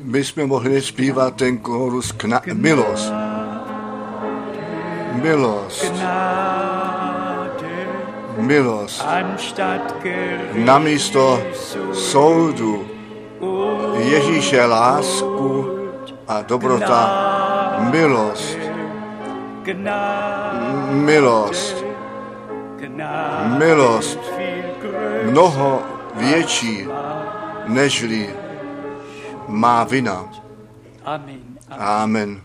My jsme mohli zpívat ten chorus milost. Milost. Milost. Namísto soudu Ježíše lásku a dobrota. Milost. Milost. Milost. Mnoho větší, nežli má vina. Amen.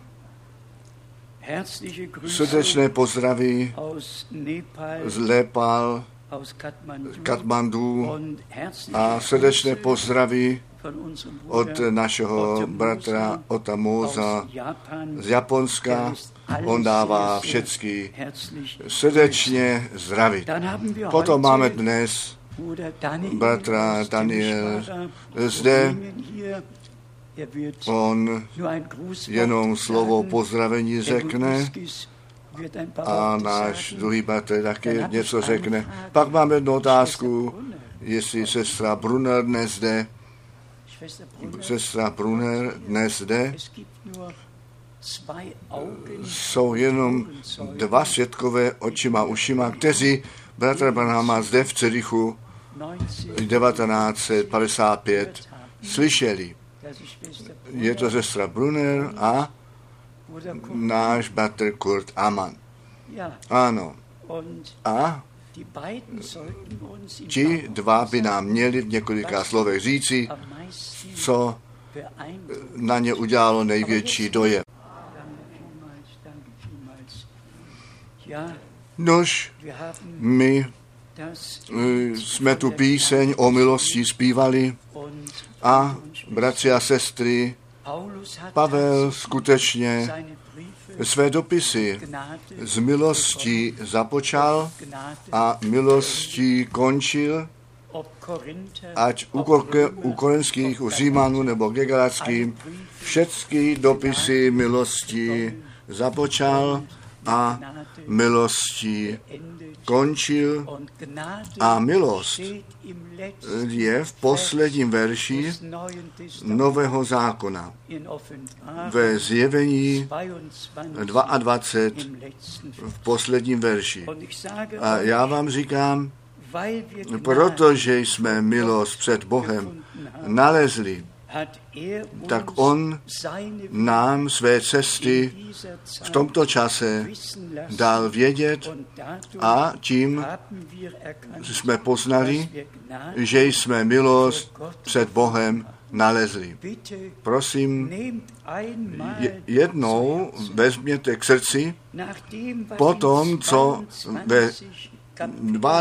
Srdečné pozdraví z Nepálu, Katmandu a srdečné pozdraví od našeho bratra Otamóza z Japonska. On dává všechny srdečně zdravit. Potom máme dnes bratra Daniel zde. On jenom slovo pozdravení řekne a náš druhý bratr taky něco řekne. Pak mám jednu otázku, jestli sestra Brunner dnes jde. Sestra Brunner dnes jde. Jsou jenom dva svědkové očima ušima, kteří bratra Branhama zde v Cedichu 1955 slyšeli. Je to sestra Brunner a náš bratr Kurt Amann. Ano. A ti dva by nám měli v několika slovech říci, co na ně udělalo největší dojem. Nož, my jsme tu píseň o milosti zpívali a bratři a sestry, Pavel skutečně své dopisy z milostí započal a milostí končil, ať u korinských, u Římanů nebo ke Galatským, všechny dopisy milostí započal a milostí končil a milost je v posledním verši Nového zákona ve Zjevení 22 v posledním verši. A já vám říkám, protože jsme milost před Bohem nalezli, tak on nám své cesty v tomto čase dal vědět a tím jsme poznali, že jsme milost před Bohem nalezli. Prosím, jednou vezměte k srdci po tom, co ve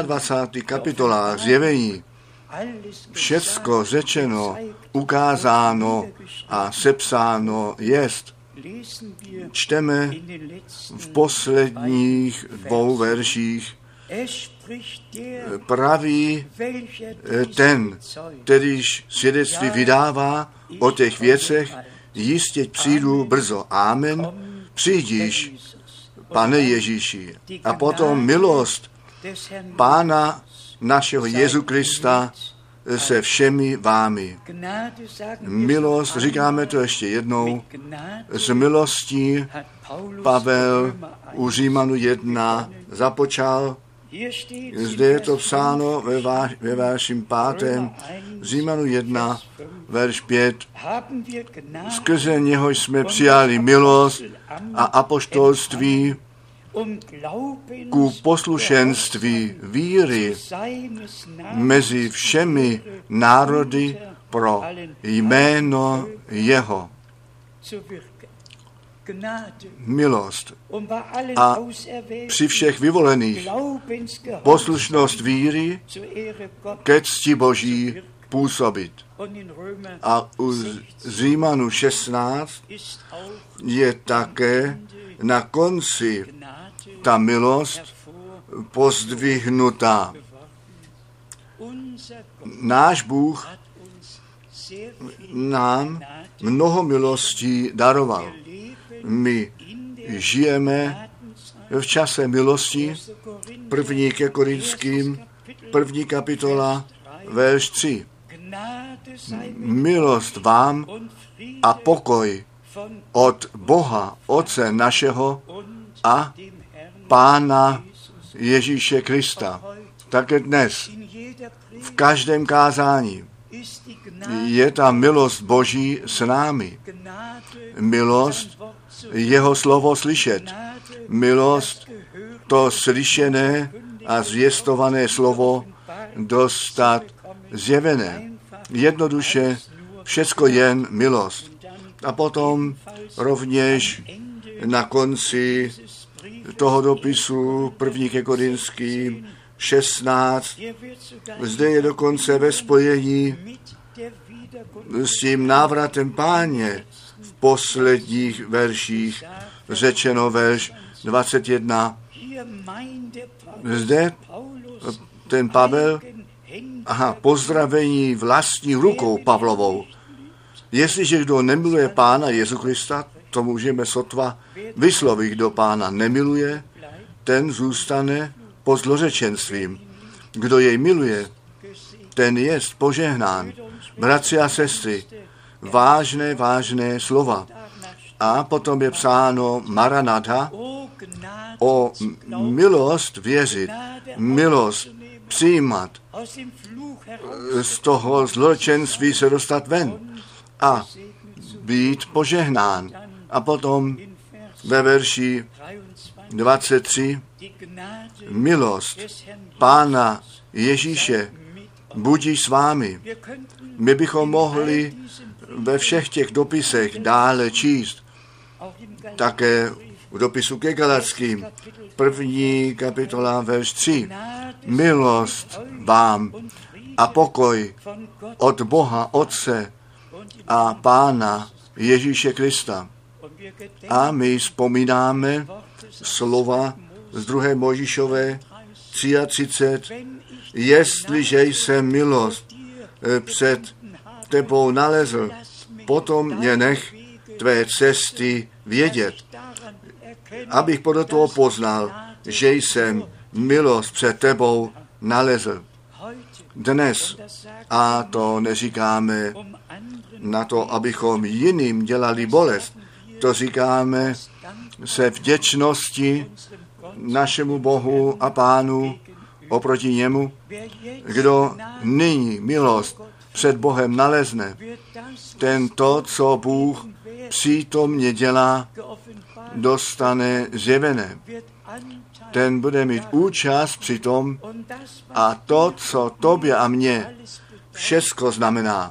22. kapitolách Zjevení všecko řečeno, ukázáno a sepsáno jest. Čteme v posledních dvou verších. Praví ten, kterýž svědectví vydává o těch věcech, jistě přijdu brzo. Amen. Přijdíš, Pane Ježíši. A potom milost Pána našeho Jezu Krista se všemi vámi. Milost, říkáme to ještě jednou, s milostí Pavel u Římanu 1 započal. Zde je to psáno ve vaším 5. Římanu 1, verš 5. Skrze něho jsme přijali milost a apoštolství ku poslušenství víry mezi všemi národy pro jméno jeho. Milost a při všech vyvolených poslušnost víry ke cti Boží působit. A u Římanů 16 je také na konci ta milost pozdvihnutá. Náš Bůh nám mnoho milostí daroval. My žijeme v čase milosti, 1. ke Korinským, 1. kapitola, verš 3. milost vám a pokoj od Boha, Otce našeho a Pána Ježíše Krista. Také dnes v každém kázání je ta milost Boží s námi. Milost jeho slovo slyšet. Milost to slyšené a zvěstované slovo dostat zjevené. Jednoduše všecko jen milost. A potom rovněž na konci toho dopisu 1. ke Korinským 16. Zde je dokonce ve spojení s tím návratem Páně v posledních verších řečeno verš 21. Zde ten Pavel, pozdravení vlastní rukou Pavlovou. Jestliže kdo nemiluje Pána Jezu Krista, to můžeme sotva vyslovit, kdo Pána nemiluje, ten zůstane pod zlořečenstvím. Kdo jej miluje, ten jest požehnán. Bratři a sestry, vážné slova. A potom je psáno Maranatha, o milost věřit, milost přijímat, z toho zločenství se dostat ven a být požehnán. A potom ve verši 23 milost Pána Ježíše budí s vámi. My bychom mohli ve všech těch dopisech dále číst, také v dopisu ke Galackým, 1. kapitola, verš 3. Milost vám a pokoj od Boha Otce a Pána Ježíše Krista. A my vzpomínáme slova z 2. Mojžíšové 33. Jestliže jsem milost před tebou nalezl, potom mě nech tvé cesty vědět, abych podle toho poznal, že jsem milost před tebou nalezl. Dnes, a to neříkáme na to, abychom jiným dělali bolest, to říkáme se vděčnosti našemu Bohu a Pánu oproti němu. Kdo nyní milost před Bohem nalezne, ten to, co Bůh přítomně dělá, dostane zjevené. Ten bude mít účast při tom a to, co tobě a mně všecko znamená.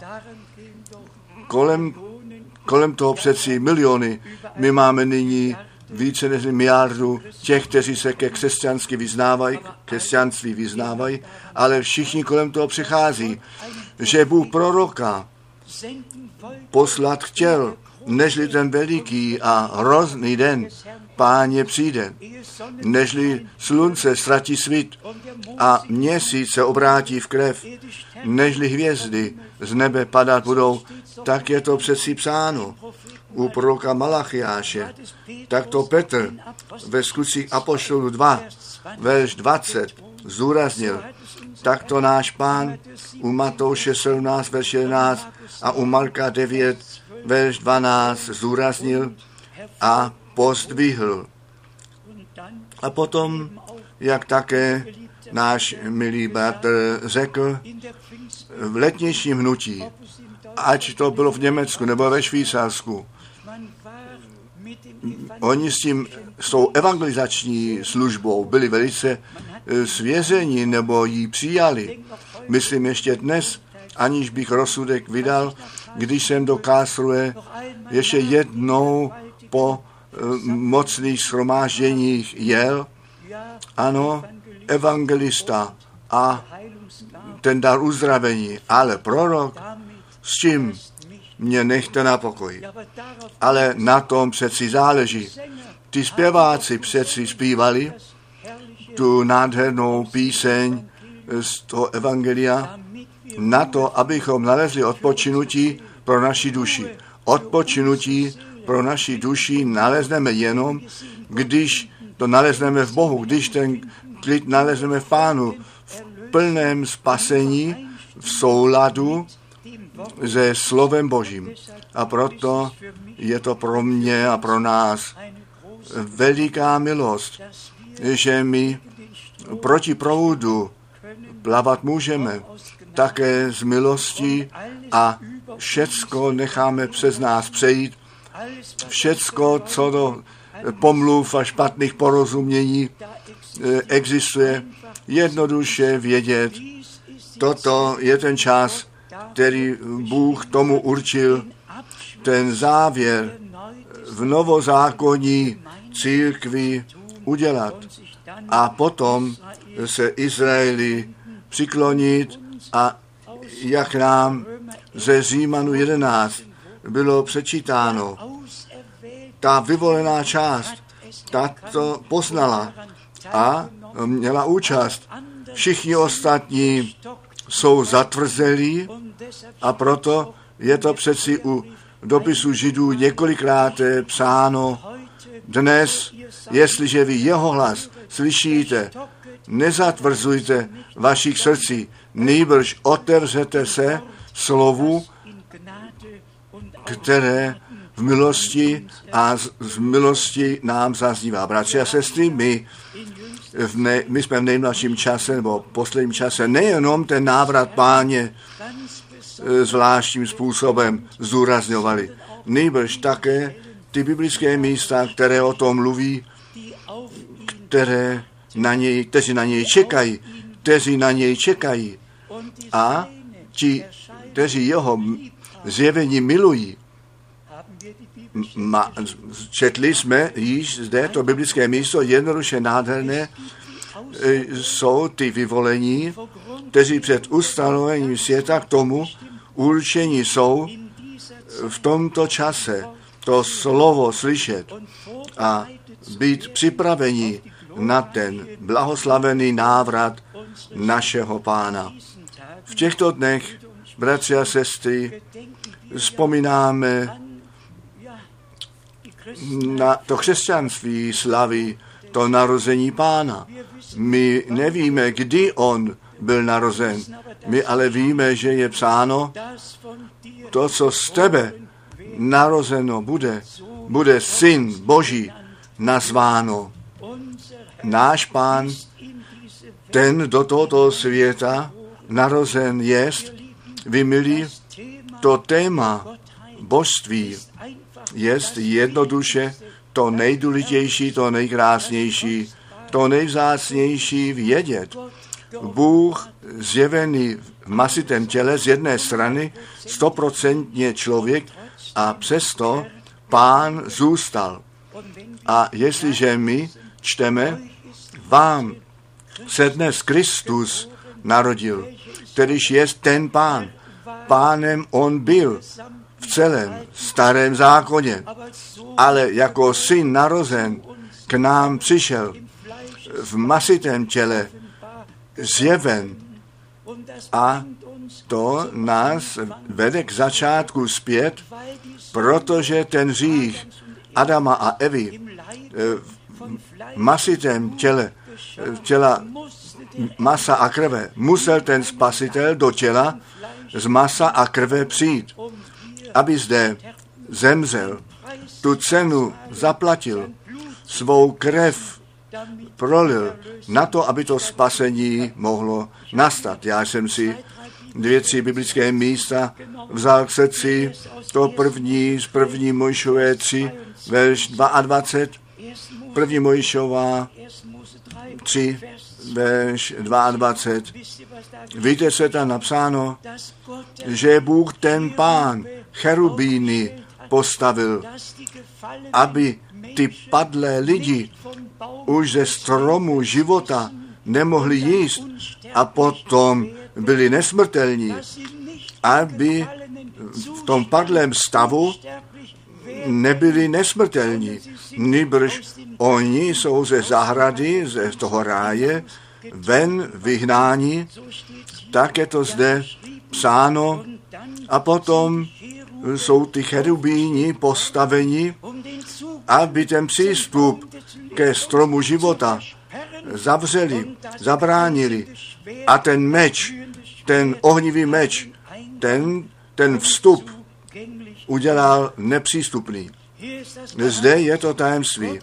Kolem toho přeci miliony. My máme nyní více než miliardu těch, kteří se ke křesťanství vyznávají, ale všichni kolem toho přichází, že Bůh proroka poslat chtěl, nežli ten veliký a hrozný den Páně přijde, nežli slunce ztratí svit a měsíc se obrátí v krev, nežli hvězdy z nebe padat budou, tak je to přeci psáno u proroka Malachiáše. Tak to Petr ve Skutcích apoštolů 2, verš 20 zdůraznil. Tak to náš Pán u Matouše 17, verš 11 a u Marka 9, verš 12 zdůraznil a pozdvihl. A potom, jak také náš milý bratr řekl, v letničním hnutí, ať to bylo v Německu nebo ve Švýcarsku, oni s tou evangelizační službou byli velice svěření nebo ji přijali. Myslím ještě dnes, aniž bych rozsudek vydal, když jsem do Karlsruhe ještě jednou po mocných shromážděních jel. Ano, evangelista a ten dar uzdravení, ale prorok, s čím mě nechte na pokoji. Ale na tom přeci záleží. Ty zpěváci přeci zpívali tu nádhernou píseň z toho evangelia na to, abychom nalezli odpočinutí pro naši duši. Odpočinutí pro naši duši nalezneme jenom, když to nalezneme v Bohu, když ten klid nalezneme v Pánu, v plném spasení, v souladu se slovem Božím. A proto je to pro mě a pro nás veliká milost, že my proti proudu plavat můžeme také z milostí a všecko necháme přes nás přejít. Všecko, co do pomluv a špatných porozumění existuje, jednoduše vědět, toto je ten čas, který Bůh tomu určil, ten závěr v novozákonní církvi udělat a potom se Izraeli přiklonit a jak nám ze Římanu 11 bylo přečítáno, ta vyvolená část, ta to poznala a měla účast. Všichni ostatní jsou zatvrzelí a proto je to přeci u dopisu Židů několikrát psáno. Dnes, jestliže vy jeho hlas slyšíte, nezatvrdzujte vašich srdcí, nýbrž otevřete se slovu, které v milosti a z milosti nám zaznívá. Bratři a sestry, my jsme v nejmladším čase, nebo posledním čase, nejenom ten návrat Páně zvláštním způsobem zdůrazňovali, nýbrž také ty biblické místa, které o tom mluví, kteří na něj čekají, a ti, kteří jeho zjevení milují. Četli jsme již zde to biblické místo, jednoduše nádherné, jsou ty vyvolení, kteří před ustanovením světa k tomu určení jsou v tomto čase to slovo slyšet a být připraveni na ten blahoslavený návrat našeho Pána. V těchto dnech, bratři a sestry, vzpomínáme na to křesťanství, slaví to narození Pána. My nevíme, kdy on byl narozen. My ale víme, že je psáno, to, co z tebe narozeno bude Syn Boží nazváno. Náš Pán, ten do tohoto světa narozen jest, vy milí, to téma božství jest jednoduše to nejdůležitější, to nejkrásnější, to nejvzácnější vědět. Bůh zjevený v masitém těle z jedné strany, 100% člověk, a přesto Pán zůstal. A jestliže my čteme, vám se dnes Kristus narodil, kterýž jest ten Pán. Pánem on byl v celém starém zákoně, ale jako Syn narozen k nám přišel v masitém těle, zjeven, a to nás vede k začátku zpět, protože ten hřích Adama a Evy v masitém těle, těla masa a krve, musel ten spasitel do těla z masa a krve přijít, aby zde zemřel, tu cenu zaplatil, svou krev prolil na to, aby to spasení mohlo nastat. Já jsem si 2-3 biblické místa vzal k srdci, to první z 1. Mojžíšové 3, verš 22, 1. Mojžíšová 3, verš 22. Víte, co je tam napsáno? Že Bůh ten Pán cherubíny postavil, aby ty padlé lidi už ze stromu života nemohli jíst a potom byli nesmrtelní, aby v tom padlém stavu nebyli nesmrtelní. Nýbrž oni jsou ze zahrady, ze toho ráje, ven vyhnáni, tak je to zde psáno, a potom jsou ty cherubíni postaveni, aby ten přístup ke stromu života zavřeli, zabránili, a ten meč, ten ohnivý meč, ten ten vstup udělal nepřístupný. Zde je to tajemství.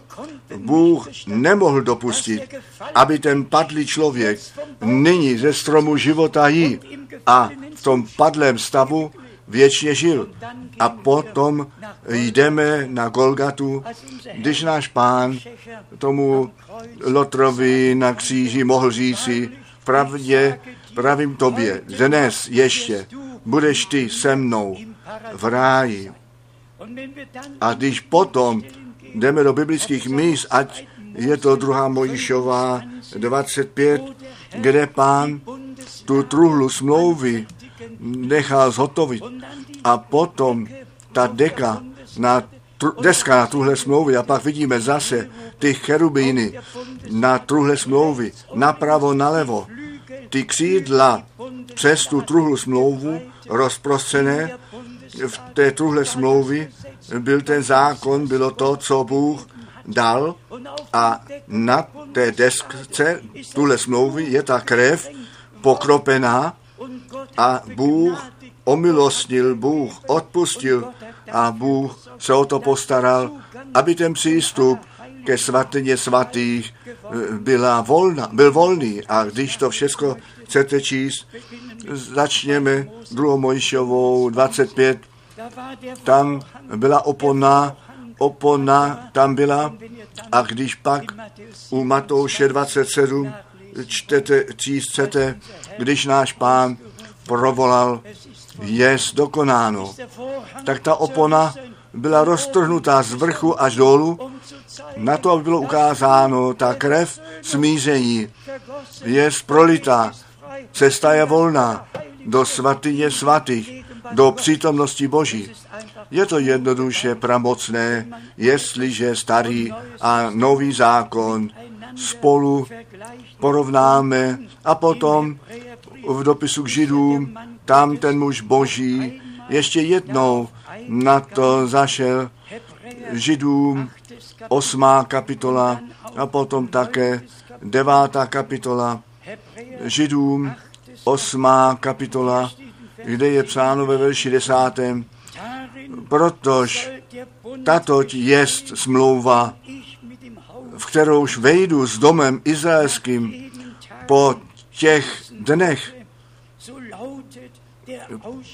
Bůh nemohl dopustit, aby ten padlý člověk nyní ze stromu života jí a v tom padlém stavu věčně žil. A potom jdeme na Golgatu, když náš Pán tomu Lotrovi na kříži mohl říci, pravdě, pravím tobě, dnes ještě budeš ty se mnou v ráji. A když potom jdeme do biblických míst, ať je to 2. Mojžíšová 25, kde Pán tu truhlu smlouvy nechal zhotovit. A potom ta deska na truhle smlouvy a pak vidíme zase ty cherubíny na truhle smlouvy, napravo, nalevo. Ty křídla přes tu truhlu smlouvu rozprostřené. V té truhle smlouvy byl ten zákon, bylo to, co Bůh dal, a na té desce tuhle smlouvy je ta krev pokropená a Bůh omilostnil, Bůh odpustil a Bůh se o to postaral, aby ten přístup ke svatyni svatých byl volný. A když to všechno chcete číst, začněme 2. Mojžíšovou 25. Tam byla opona tam byla. A když pak u Matouše 27 čtete, když náš Pán provolal, jest dokonáno, tak ta opona byla roztrhnutá z vrchu až dolů, na to, aby bylo ukázáno, ta krev smíření je prolitá. Cesta je volná do svatyně svatých, do přítomnosti Boží. Je to jednoduše pramocné, jestliže Starý a Nový zákon spolu porovnáme a potom v dopisu k Židům tam ten muž Boží ještě jednou na to zašel. Židům 8. kapitola a potom také 9. kapitola. Židům 8. kapitola, kde je psáno ve verši 10. Protož tatoť jest smlouva, v kterouž vejdu s domem izraelským po těch dnech,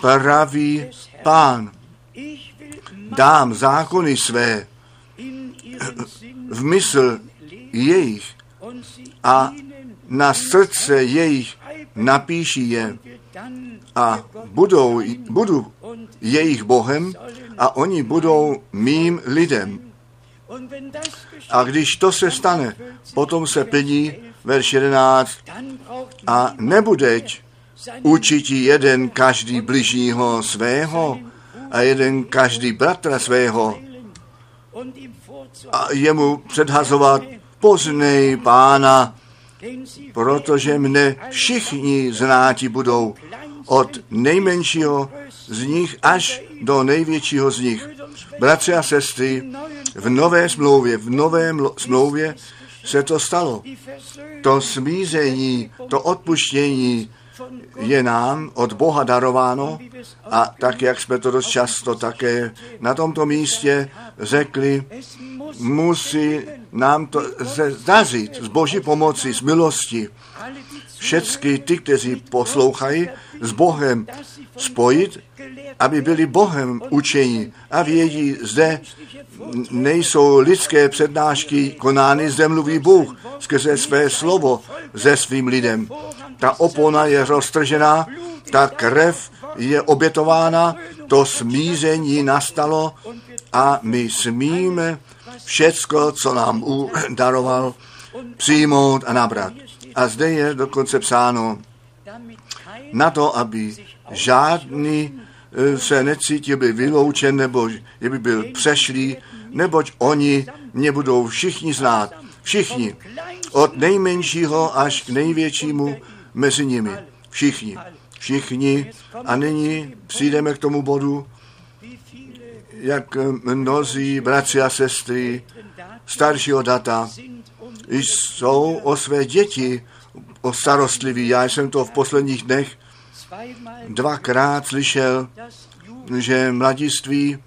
praví Pán. Dám zákony své v mysl jejich a na srdce jejich napíší je a budu jejich Bohem a oni budou mým lidem. A když to se stane, potom se plní verš 11 a nebudeť učití jeden každý bližního svého a jeden každý bratra svého a jemu předhazovat poznej Pána, protože mne všichni znáti budou, od nejmenšího z nich až do největšího z nich. Bratři a sestry, v nové smlouvě se to stalo. To smíření, to odpuštění je nám od Boha darováno a tak, jak jsme to dost často také na tomto místě řekli, musí nám to zdařit z Boží pomoci, z milosti. Všecky ty, kteří poslouchají, s Bohem spojit, aby byli Bohem učeni a vědí, zde nejsou lidské přednášky konány, zde mluví Bůh skrze své slovo se svým lidem. Ta opona je roztržená, ta krev je obětována, to smíření nastalo a my smíme všecko, co nám daroval, přijmout a nabrat. A zde je dokonce psáno na to, aby žádný se necítil by vyloučen, nebo by byl přešlý, neboť oni mě budou všichni znát. Všichni. Od nejmenšího až k největšímu mezi nimi. Všichni. Všichni. A nyní přijdeme k tomu bodu, jak mnozí bratři a sestry staršího data jsou o své děti starostliví. Já jsem to v posledních dnech dvakrát slyšel, že mladiství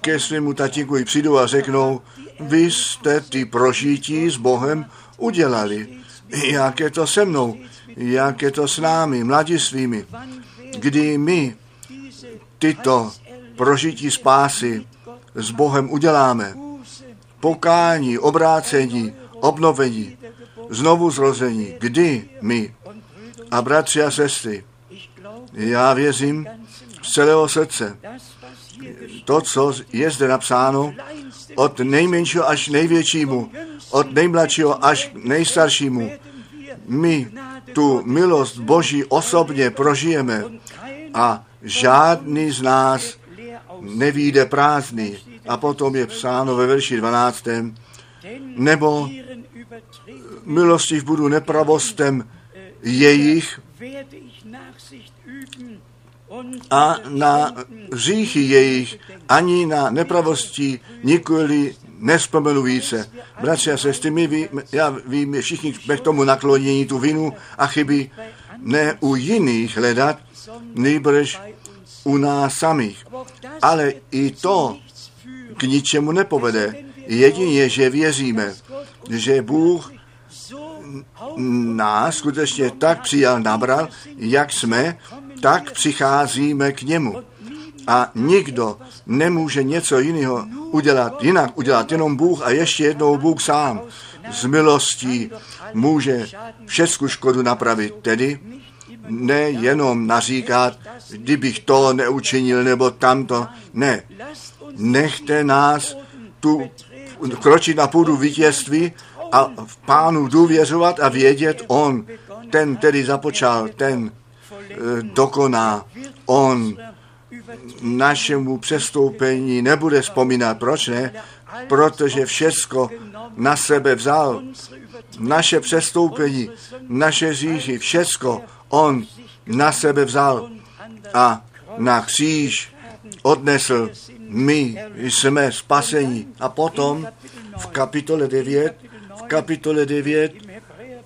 ke svému tatínkovi přijdou a řeknou, vy jste ty prožití s Bohem udělali. Jak je to se mnou? Jak je to s námi, mladistvými? Kdy my tyto prožití spásy s Bohem uděláme? Pokání, obrácení, obnovení, znovuzrození. Kdy my? A bratři a sestry, já věřím z celého srdce, to, co je zde napsáno, od nejmenšího až největšímu, od nejmladšího až nejstaršímu, my tu milost Boží osobně prožijeme a žádný z nás nevyjde prázdný. A potom je psáno ve verši 12. Nebo milostiv budu nepravostem jejich a na hříchy jejich ani na nepravosti nikoli nevzpomenu více. Bratři a sestry, já vím, všichni jsme k tomu naklonění tu vinu a chyby ne u jiných hledat, nejbrž u nás samých. Ale i to k ničemu nepovede. Jedině, že věříme, že Bůh nás skutečně tak přijal, nabral, jak jsme, tak přicházíme k němu. A nikdo nemůže něco jiného udělat, jinak udělat, jenom Bůh a ještě jednou Bůh sám z milostí může všecku škodu napravit. Tedy nejenom naříkat, kdybych to neučinil nebo tamto, ne. Nechte nás tu kročit na půdu vítězství a v Pánu důvěřovat a vědět, on, ten tedy započal, ten dokoná, on našemu přestoupení nebude vzpomínat. Proč ne? Protože všecko na sebe vzal. Naše přestoupení, naše hříchy, všecko on na sebe vzal a na kříž odnesl. My jsme spaseni. A potom v kapitole 9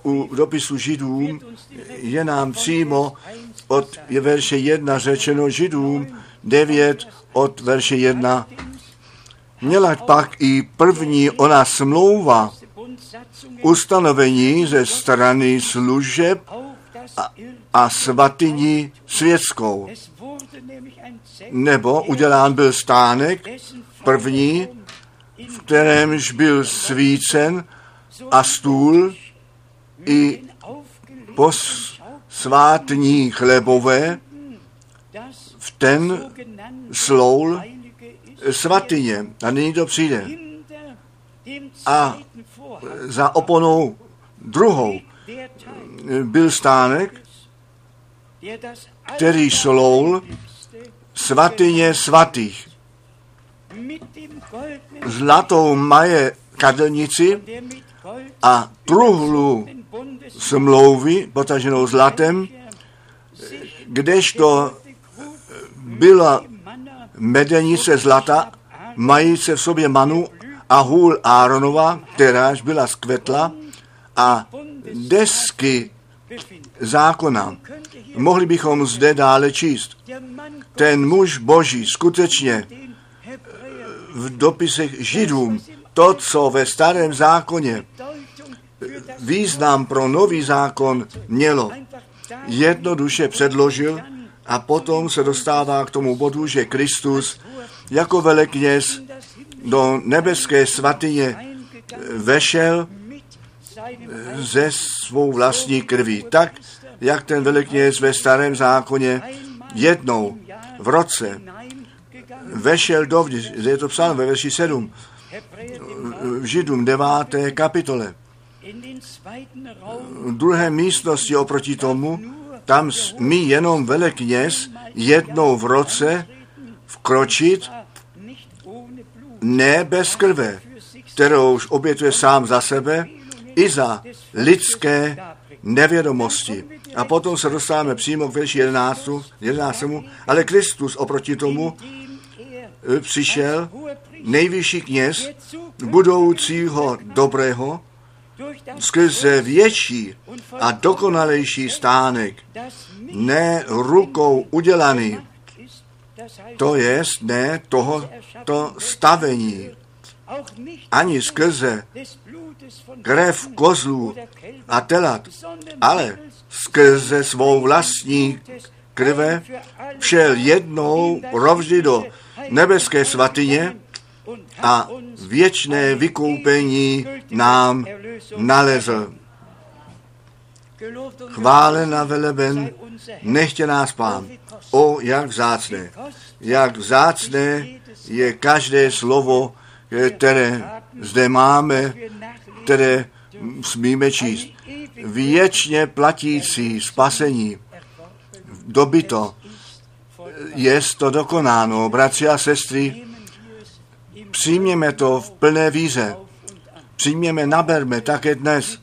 u dopisu Židům je nám přímo od verše 1 řečeno, Židům 9 od verše 1. Měla pak i první ona smlouva ustanovení ze strany služeb a svatyni světskou. Nebo udělán byl stánek první, v kterémž byl svícen a stůl i posvátní chlebové v ten sloul svatyně. A nyní to přijde. A za oponou druhou byl stánek, který sloul svatyně svatých. Zlatou maje kadelnici a truhlu smlouvy, potaženou zlatem, kdežto byla medenice zlata, majíce v sobě manu a hůl Áronova, kteráž byla skvetla, a desky zákona. Mohli bychom zde dále číst. Ten muž Boží skutečně v dopisech Židům to, co ve starém zákoně význam pro nový zákon mělo, jednoduše předložil a potom se dostává k tomu bodu, že Kristus jako velekněz do nebeské svatyně vešel ze svou vlastní krví. Tak, jak ten velekněz ve starém zákoně jednou v roce vešel dovnitř, je to psáno ve verši 7, v Židům 9. kapitole. V druhé místnosti oproti tomu, tam smí jenom velekněz jednou v roce vkročit, ne bez krve, kterou už obětuje sám za sebe i za lidské nevědomosti. A potom se dostáváme přímo k verši 11. Ale Kristus oproti tomu přišel nejvyšší kněz budoucího dobrého skrze větší a dokonalejší stánek, ne rukou udělaný, to jest ne tohoto stavení, ani skrze krev kozlů a telat, ale skrze svou vlastní krve všel jednou rovždy do nebeské svatyně a věčné vykoupení nám nalezl. Chválen a veleben, nechtě nás Pán. O, jak vzácné je každé slovo, které zde máme, které smíme číst. Věčně platící spasení, dobyto, jest to dokonáno. Bratři a sestry, přijměme to v plné víře. Přijměme, naberme také dnes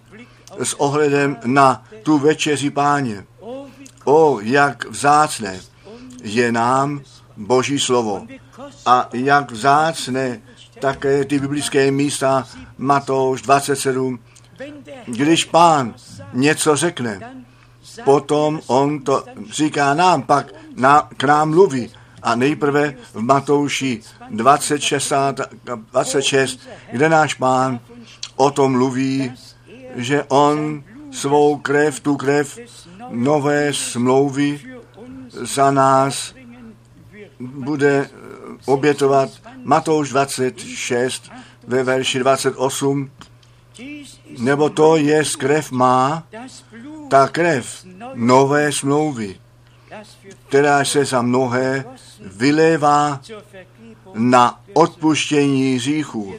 s ohledem na tu večeři Páně. O, jak vzácné je nám Boží slovo. A jak vzácné také ty biblické místa, Matouš 27. Když Pán něco řekne, potom on to říká nám, pak k nám mluví. A nejprve v Matouši 26, kde náš Pán o tom mluví, že on svou krev, tu krev nové smlouvy za nás bude obětovat. Matouš 26 ve verši 28, nebo to je krev má, ta krev nové smlouvy, která se za mnohé vylévá na odpuštění hříchů.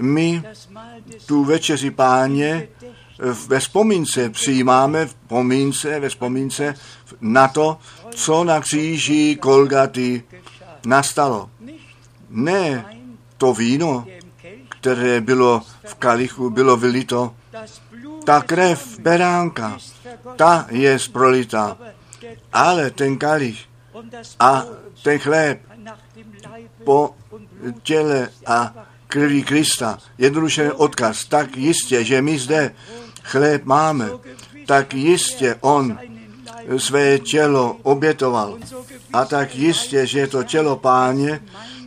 My tu večeři Páně ve vzpomínce přijímáme, ve vzpomínce na to, co na kříži Kolgaty nastalo. Ne to víno, které bylo v kalichu, bylo vylito, ta krev beránka, ta je prolitá, ale ten kalich a ten chléb po těle a krví Krista, jednodušený odkaz, tak jistě, že my zde chléb máme, tak jistě on své tělo obětoval a tak jistě, že to tělo Páně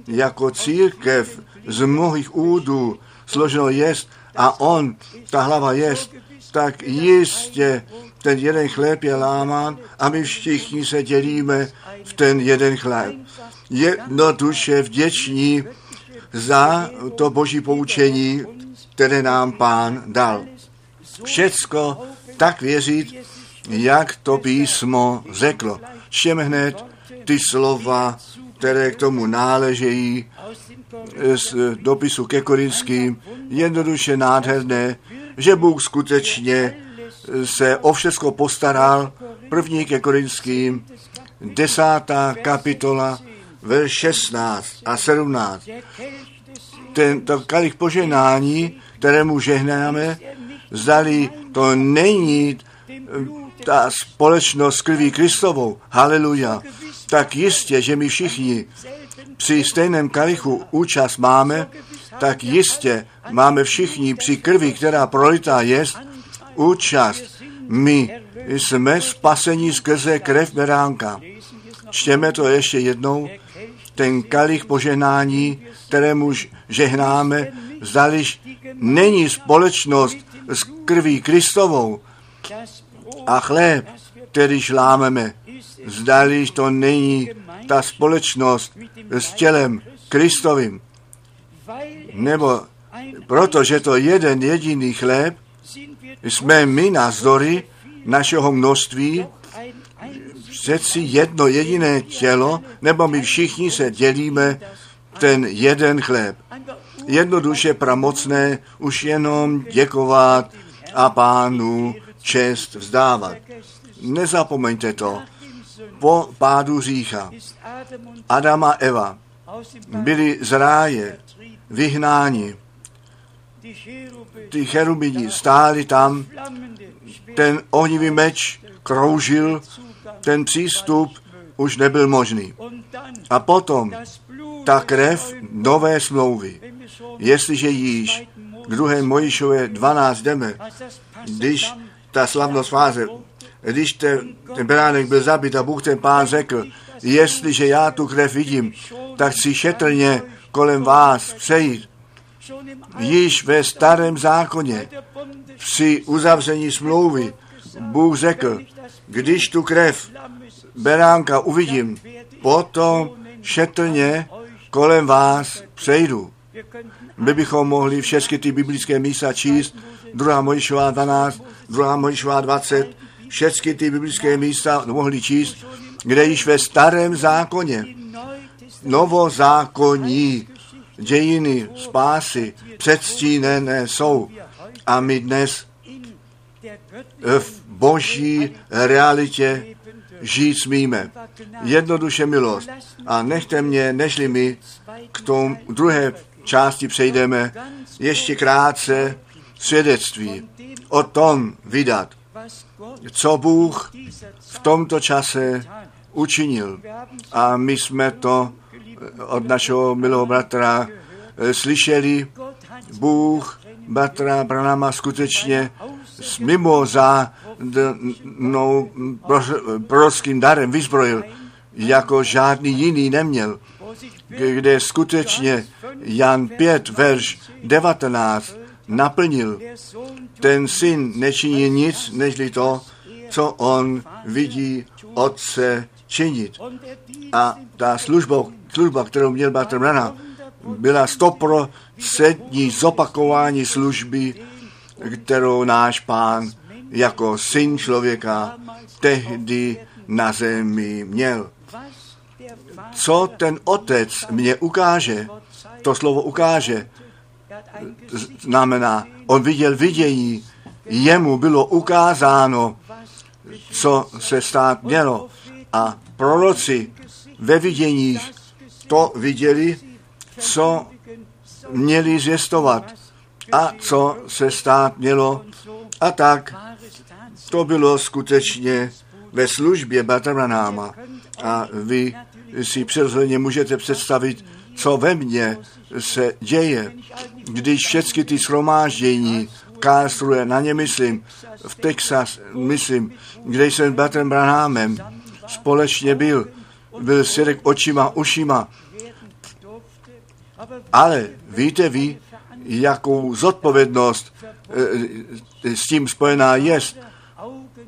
jako církev z mnohých údů složeno jest a on, ta hlava jest, tak jistě ten jeden chléb je lámán a my všichni se dělíme v ten jeden chléb. Jednoduše vděční za to Boží poučení, které nám Pán dal. Všecko tak věřit, jak to písmo řeklo. Čtěme hned ty slova, které k tomu náležejí z dopisu ke Korinským. Jednoduše nádherné, že Bůh skutečně se o všecko postaral. První ke Korinským, 10. kapitola, verš 16 a 17. Tento kalich poženání, kterému žehnáme, zdali to není ta společnost s krví Kristovou. Haleluja. Tak jistě, že my všichni při stejném kalichu účast máme, tak jistě máme všichni při krvi, která prolitá jest, účast. My jsme spaseni skrze krev beránka. Čtěme to ještě jednou. Ten kalich požehnání, kterému žehnáme, zdališ není společnost s krví Kristovou a chléb, kterýž lámeme, zdališ to není ta společnost s tělem Kristovým, nebo protože to jeden jediný chléb, jsme my navzdory našeho množství přeci jedno jediné tělo, nebo my všichni se dělíme ten jeden chléb. Jednoduše pramocné už jenom děkovat a Pánu čest vzdávat. Nezapomeňte to. Po pádu řícha Adam a Eva byli z ráje vyhnáni. Ty cherubini stáli tam, ten ohnivý meč kroužil, ten přístup už nebyl možný. A potom ta krev nové smlouvy, jestliže jíš 2. Mojžíšově 12 jdeme, když ta slavnost váze, když ten beránek byl zabit a Bůh ten Pán řekl, jestliže já tu krev vidím, tak chci šetrně kolem vás přejít. Již ve starém zákoně při uzavření smlouvy Bůh řekl, když tu krev beránka uvidím, potom šetrně kolem vás přejdu. My bychom mohli všechny ty biblické místa číst, 2. Mojžíšova 12, 2. Mojžíšova 20, všechny ty biblické místa mohli číst, kde již ve starém zákoně, novozákonní dějiny spásy předstíněné jsou. A my dnes v boží realitě žít smíme. Jednoduše milost. A nechte mě, nežli my k tomu druhé části přejdeme, ještě krátce svědectví o tom vydat, co Bůh v tomto čase učinil. A my jsme to od našeho milého bratra slyšeli. Bůh bratra Branhama skutečně s mimořádnou prorockým darem vyzbrojil, jako žádný jiný neměl, kde skutečně Jan 5, verš 19 naplnil. Ten syn nečiní nic, nežli to, co on vidí otce činit. A ta služba, kterou měl bratr Branham, byla 100% zopakování služby, kterou náš Pán jako syn člověka tehdy na zemi měl. Co ten otec mě ukáže, to slovo ukáže, znamená, on viděl vidění, jemu bylo ukázáno, co se stát mělo. A proroci ve viděních to viděli, co měli zvěstovat a co se stát mělo. A tak to bylo skutečně ve službě bratra Branhama. A vy si přirozeně můžete představit, co ve mně se děje, když všechny ty shromáždění v Karlsruhe, na ně myslím, v Texas myslím, kde jsem s bratrem Branhamem společně byl svědek očima, ušima. Ale víte vy, jakou zodpovědnost s tím spojená jest.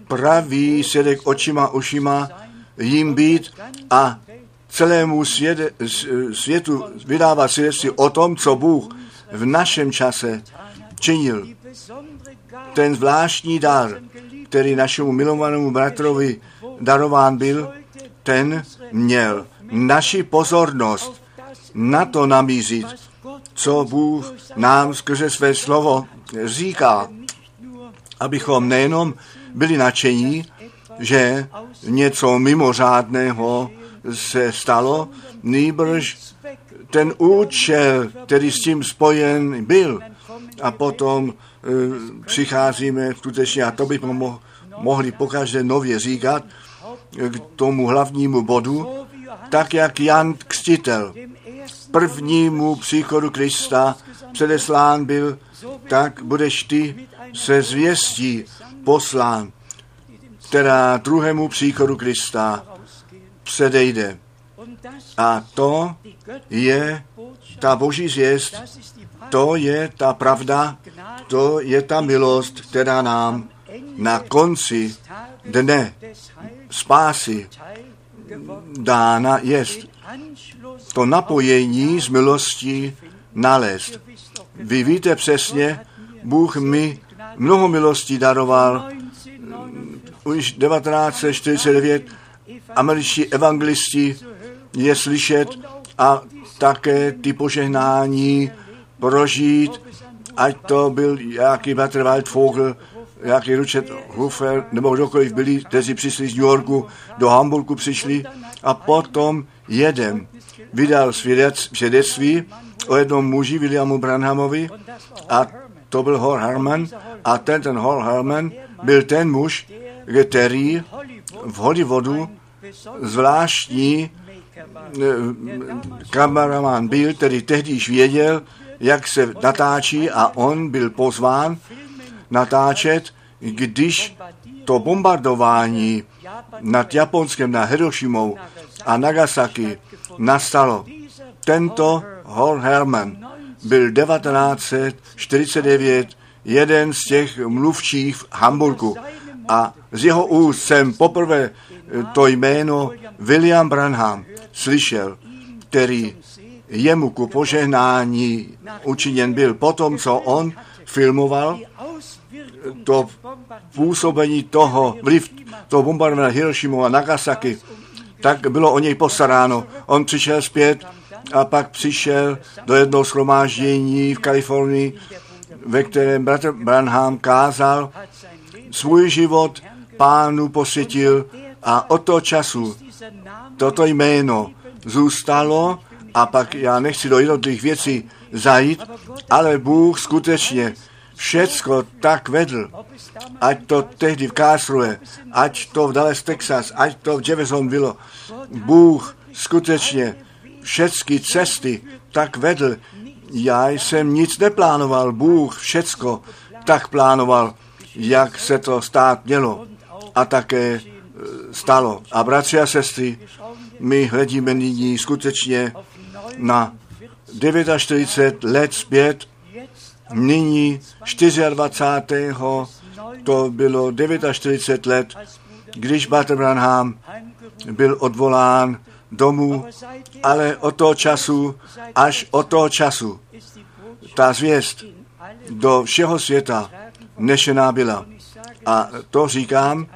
Pravý svědek očima, ušima jim být a celému světu vydává svědectví o tom, co Bůh v našem čase činil. Ten zvláštní dar, který našemu milovanému bratrovi darován byl, ten měl naši pozornost na to namířit, co Bůh nám skrze své slovo říká, abychom nejenom byli nadšení, že něco mimořádného se stalo, nýbrž ten účel, který s tím spojen byl. A potom přicházíme skutečně, a to bychom mohli pokaždé nově říkat, k tomu hlavnímu bodu, tak jak Jan Křtitel prvnímu příchodu Krista předeslán byl, tak budeš ty se zvěstí poslán, která druhému příchodu Krista předejde. A to je ta boží zvěst, to je ta pravda, to je ta milost, která nám na konci dne spásy dána jest. To napojení z milostí nalézt. Vy víte přesně, Bůh mi mnoho milostí daroval. Už 1949 američtí evangelisti je slyšet a také ty požehnání prožít, ať to byl jaký Butterwald Vogel, jaký ručet Huffer, nebo kdokoliv byli, kteří přišli z New Yorku, do Hamburgu přišli a potom jeden vydal svědectví o jednom muži, Williamu Branhamovi, a to byl Horst Hermann, a ten Horst Hermann byl ten muž, který v Hollywoodu zvláštní kameraman byl, který tehdy již věděl, jak se natáčí, a on byl pozván natáčet, když to bombardování nad Japonskem, na Hirošimou a Nagasaki nastalo. Tento Horst Hermann byl 1949 jeden z těch mluvčích v Hamburgu a z jeho úst jsem poprvé to jméno William Branham slyšel, který jemu ku požehnání učiněn byl potom, co on filmoval to působení toho, vliv toho bombardování Hirošimu a Nagasaki, tak bylo o něj postaráno. On přišel zpět a pak přišel do jednoho shromáždění v Kalifornii, ve kterém bratr Branham kázal, svůj život Pánu posvětil a od toho času toto jméno zůstalo a pak já nechci do jednotlivých věcí zajít, ale Bůh skutečně všecko tak vedl, ať to tehdy v Karlsruhe, ať to v Dallas Texas, ať to v Jefferson bylo. Bůh skutečně všechny cesty tak vedl. Já jsem nic neplánoval, Bůh všecko tak plánoval, jak se to stát mělo a také stalo. A bratři a sestry, my hledíme nyní skutečně na 49 let zpět, nyní 24. to bylo 49 let, když Baden-Brahám byl odvolán domů, ale od toho času, až od toho času, ta zvěst do všeho světa nešená byla. A to říkám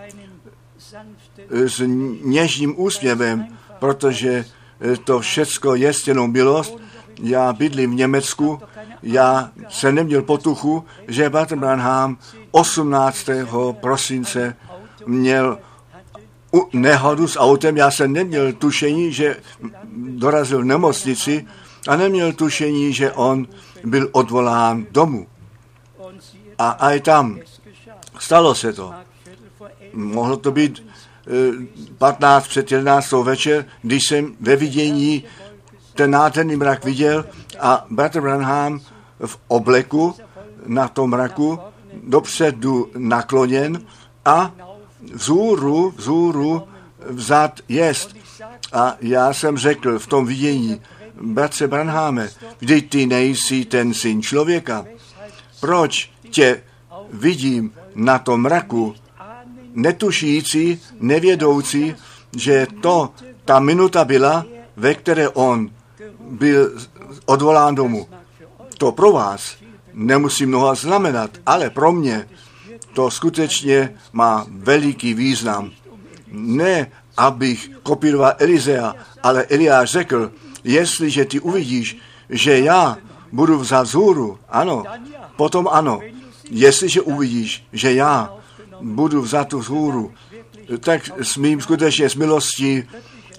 s něžným úsměvem, protože to všecko je stěnou milost. Já bydlím v Německu, já jsem neměl potuchu, že Baden-Brahám 18. prosince měl nehodu s autem. Já jsem neměl tušení, že dorazil v nemocnici a neměl tušení, že on byl odvolán domů. A aj tam stalo se to. Mohlo to být 15 před 11. večer, když jsem ve vidění ten nádherný mrak viděl a bratr Branham v obleku na tom mraku dopředu nakloněn a vzhůru vzad jest. A já jsem řekl v tom vidění, bratře Branháme, vždyť ty nejsi ten syn člověka. Proč tě vidím na tom mraku, netušící, nevědoucí, že to ta minuta byla, ve které on byl odvolán domů. To pro vás nemusí mnoho znamenat, ale pro mě to skutečně má veliký význam. Ne, abych kopíroval Elizea, ale Eliáš řekl, jestliže ty uvidíš, že já budu vzadu, ano, potom ano. Jestliže uvidíš, že já budu vzadu vzhůru, tak smím skutečně s milostí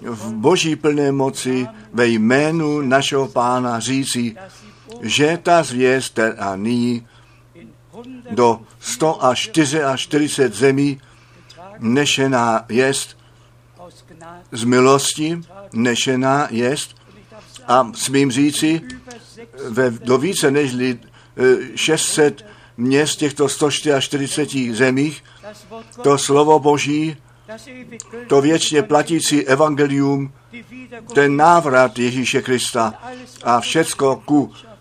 v boží plné moci ve jménu našeho Pána říci, že ta zvěst, která nyní do 144 zemí nešená jest, z milosti nešená jest, a smím říci, do více než 600 měst těchto 144 zemích, to slovo Boží, to věčně platící evangelium, ten návrat Ježíše Krista a všecko,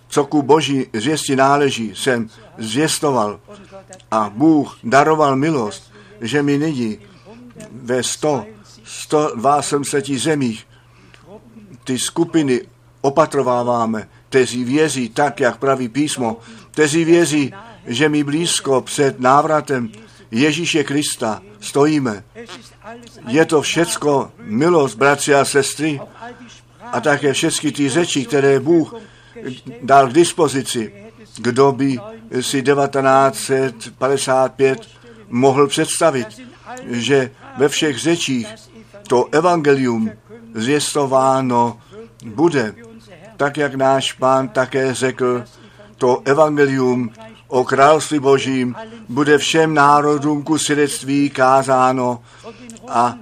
co ku Boží zvěsti náleží, jsem zvěstoval. A Bůh daroval milost, že mi nyní ve 182 zemích ty skupiny opatrováváme, kteří věří tak, jak praví písmo, kteří věří, že mi blízko před návratem Ježíše Krista stojíme. Je to všecko milost, bratři a sestry, a také všechny ty řeči, které Bůh dal k dispozici. Kdo by si 1955 mohl představit, že ve všech řečích to evangelium zvěstováno bude. Tak, jak náš Pán také řekl, to evangelium o království Božím bude všem národům ku svědectví kázáno a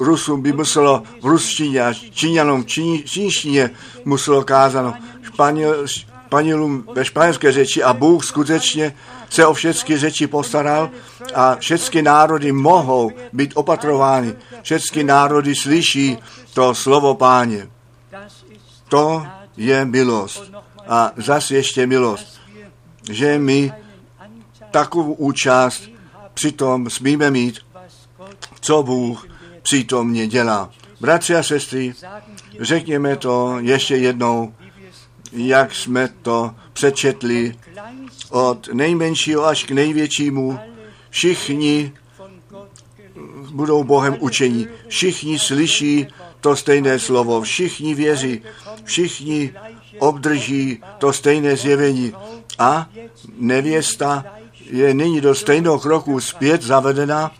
Rusům by muselo v ruštině a Číňanům v čínštině muselo kázáno, panilům ve španělské řeči a Bůh skutečně se o všechny řeči postaral a všechny národy mohou být opatrovány. Všechny národy slyší to slovo Páně. To je milost. A zas ještě milost, že my takovou účast přitom smíme mít, co Bůh přítomně dělá. Bratři a sestry, řekněme to ještě jednou, jak jsme to přečetli, od nejmenšího až k největšímu, všichni budou Bohem učeni, všichni slyší to stejné slovo, všichni věří, všichni obdrží to stejné zjevení a nevěsta je nyní do stejného kroku zpět zavedena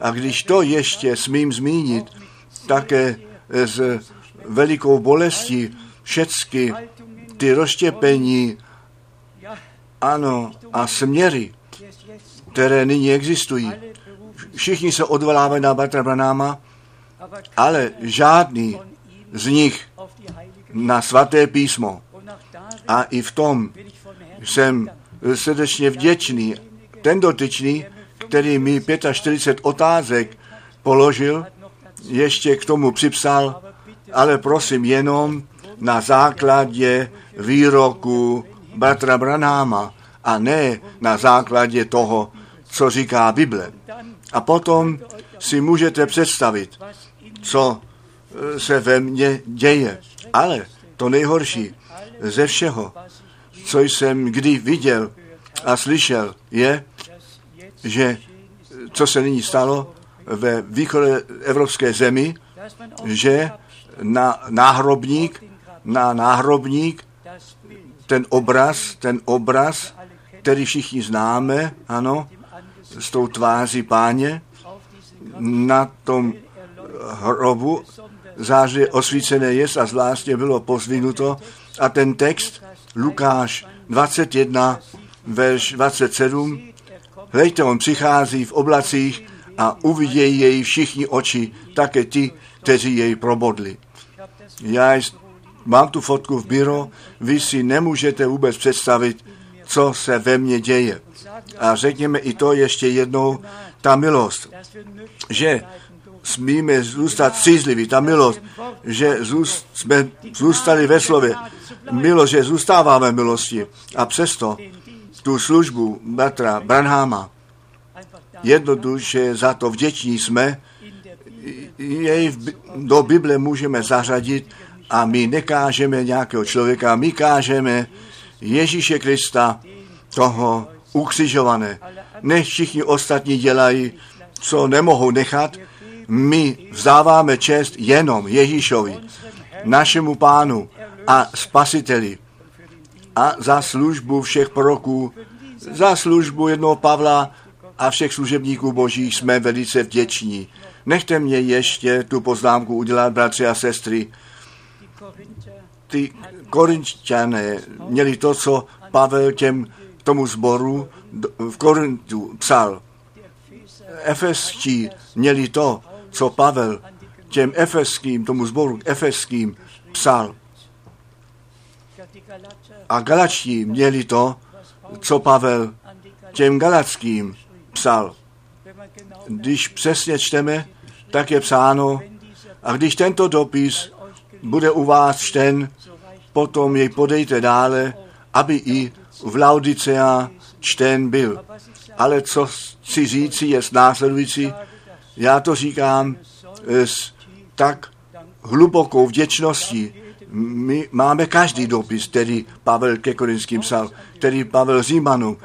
a když to ještě smím zmínit, také s velikou bolestí všecky ty rozštěpení, ano, a směry, které nyní existují. Všichni se odvolávají na Baden-Braháma, ale žádný z nich na svaté písmo. A i v tom jsem srdečně vděčný. Ten dotyčný, který mi 45 otázek položil, ještě k tomu připsal, ale prosím jenom na základě výroku bratra Branhama a ne na základě toho, co říká Bible. A potom si můžete představit, co se ve mně děje. Ale to nejhorší ze všeho, co jsem kdy viděl a slyšel, je, že co se nyní stalo ve východoevropské zemi, že na náhrobník, ten obraz, který všichni známe, ano, s tou tváří Páně, na tom hrobu zářivě osvícené jest a zvláštně bylo pozvinuto a ten text Lukáš 21, verš 27, hleďte, on přichází v oblacích a uvidějí jej všichni oči, také ti, kteří jej probodli. Já mám tu fotku v biro, vy si nemůžete vůbec představit, co se ve mně děje. A řekněme i to ještě jednou, ta milost, že smíme zůstat střízliví, ta milost, že jsme zůstali ve slově, milost, že zůstáváme milosti. A přesto tu službu bratra Branhama jednoduše za to vděční jsme, jej do Bible můžeme zařadit a my nekážeme nějakého člověka, my kážeme Ježíše Krista, toho ukřižované. Nech všichni ostatní dělají, co nemohou nechat, my vzdáváme čest jenom Ježíšovi, našemu Pánu a Spasiteli a za službu všech proroků, za službu jednoho Pavla a všech služebníků božích jsme velice vděční. Nechte mě ještě tu poznámku udělat, bratři a sestry. Ty Korinťané měli to, co Pavel tomu sboru v Korintu psal. Efeský měli to, co Pavel tomu sboru efeským psal. A Galačtí měli to, co Pavel těm Galackým psal. Když přesně čteme, tak je psáno, a když tento dopis bude u vás čten, potom jej podejte dále, aby i v Laodicea čten byl. Ale co chci říci je následující, já to říkám s tak hlubokou vděčností. My máme každý dopis, který Pavel ke Korinským psal, který Pavel Římanům,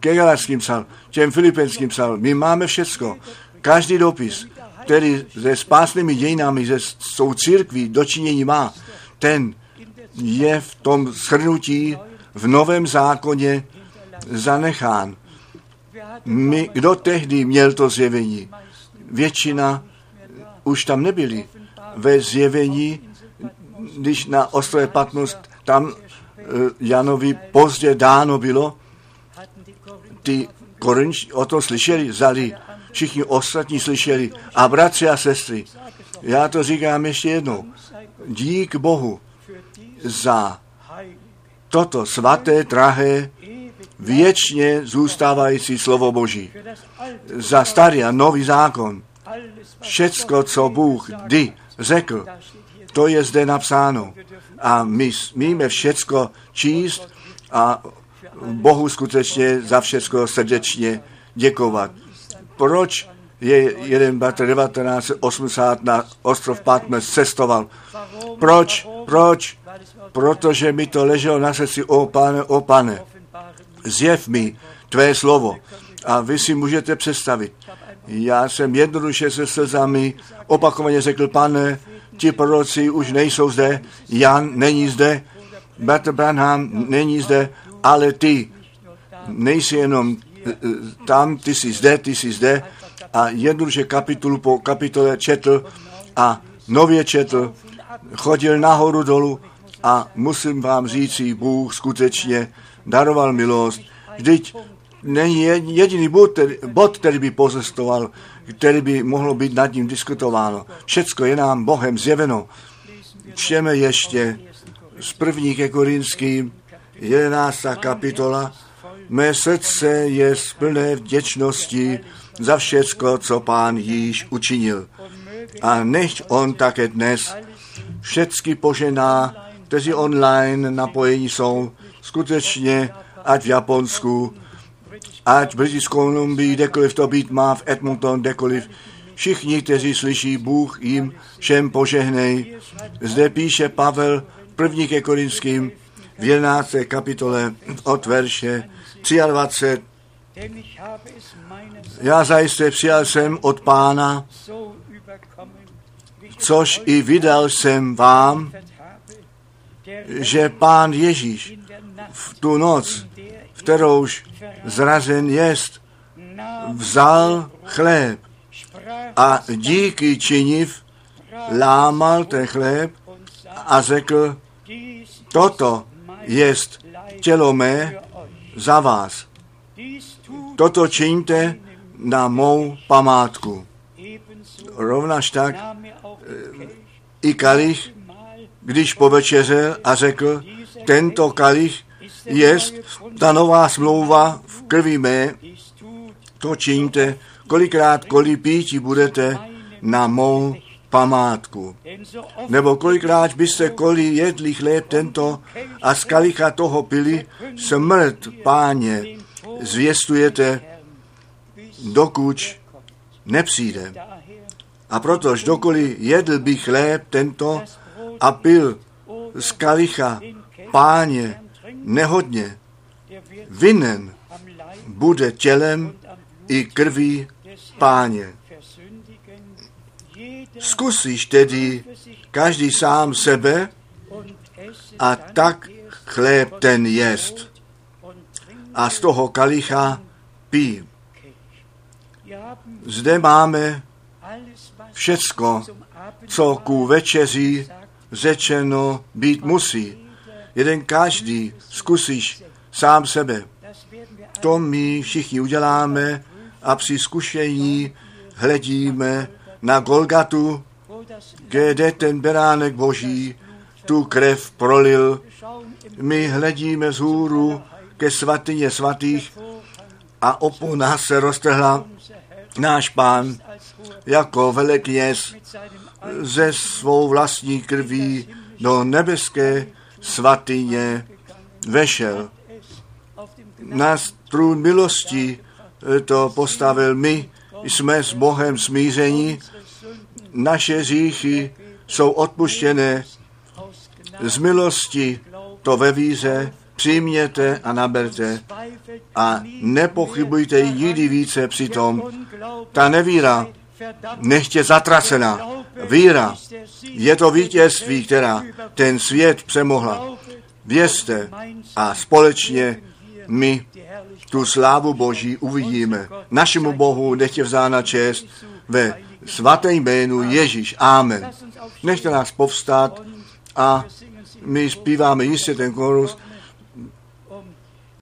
ke Galackým psal, těm Filipenským psal. My máme všecko. Každý dopis, který se spásnými dějinami, se tou církví dočinění má, ten je v tom shrnutí v Novém zákoně zanechán. My, kdo tehdy měl to zjevení? Většina už tam nebyli. Ve zjevení, když na ostrově Patmos, tam Janovi pozdě dáno bylo, ty Korinští o to slyšeli, vzali, všichni ostatní slyšeli a bratři a sestry. Já to říkám ještě jednou. Dík Bohu za toto svaté, drahé, věčně zůstávající slovo Boží. Za starý a nový zákon. Všecko, co Bůh kdy řekl, to je zde napsáno. A my smíme všecko číst a Bohu skutečně za všecko srdečně děkovat. Proč je jeden bratr 1980 na ostrov Patmos cestoval? Proč? Protože mi to leželo na srdci, o pane, zjev mi tvé slovo. A vy si můžete představit. Já jsem jednoduše se slzami opakovaně řekl, pane, ti proroci už nejsou zde, Jan není zde, bratr Branham není zde, ale ty nejsi jenom tam, ty jsi zde a jednoduše kapitolu po kapitole četl a nově četl, chodil nahoru dolů a musím vám říct, Bůh skutečně daroval milost. Vždyť není jediný bod, který by pozestoval, který by mohlo být nad ním diskutováno. Všecko je nám Bohem zjeveno. Čteme ještě z 1. ke Korinským 11. kapitola. Mé srdce je plné vděčnosti za všecko, co Pán již učinil. A nechť on také dnes všecky požená, kteří online napojení jsou, skutečně ať v Japonsku, ať v British Columbia, kdekoliv to být má, v Edmonton, kdekoliv. Všichni, kteří slyší, Bůh jim všem požehnej. Zde píše Pavel 1. ke Korinským v 11. kapitole od verše 23. Já zajisté přijal jsem od Pána, což i vydal jsem vám, že Pán Ježíš v tu noc, v kterouž zrazen jest, vzal chléb a díky činiv lámal ten chléb a řekl, toto jest tělo mé za vás. Toto čiňte na mou památku. Rovnaž tak i kalich, když povečeřel a řekl, tento kalich jest ta nová smlouva v krvi mé, to čiňte, kolikrát píti budete na mou památku. Nebo kolikrát byste jedli chléb tento a z kalicha toho pili, smrt Páně zvěstujete, dokud nepřijde. A protož dokoli jedl by chléb tento a pil z kalicha Páně nehodně, vinen bude tělem i krví Páně. Zkusíš tedy každý sám sebe a tak chléb ten jest a z toho kalicha pí. Zde máme všecko, co ku večeři řečeno být musí. Jeden každý zkusíš sám sebe. To my všichni uděláme a při zkušení hledíme na Golgatu, kde ten beránek Boží tu krev prolil. My hledíme vzhůru ke svatyně svatých a o nás se roztrhla náš Pán jako velekněz ze svou vlastní krví do nebeské svatyně vešel. Na trůn milosti to postavil. My jsme s Bohem smíření, naše hříchy jsou odpuštěné. Z milosti to ve víře přijměte a naberte a nepochybujte nikdy více přitom. Ta nevíra nechtě zatracená. Víra je to vítězství, která ten svět přemohla. Vězte a společně my tu slávu Boží uvidíme. Našemu Bohu nechtě vzána čest ve svatém jménu Ježíš. Amen. Nechte nás povstat a my zpíváme jistě ten korus.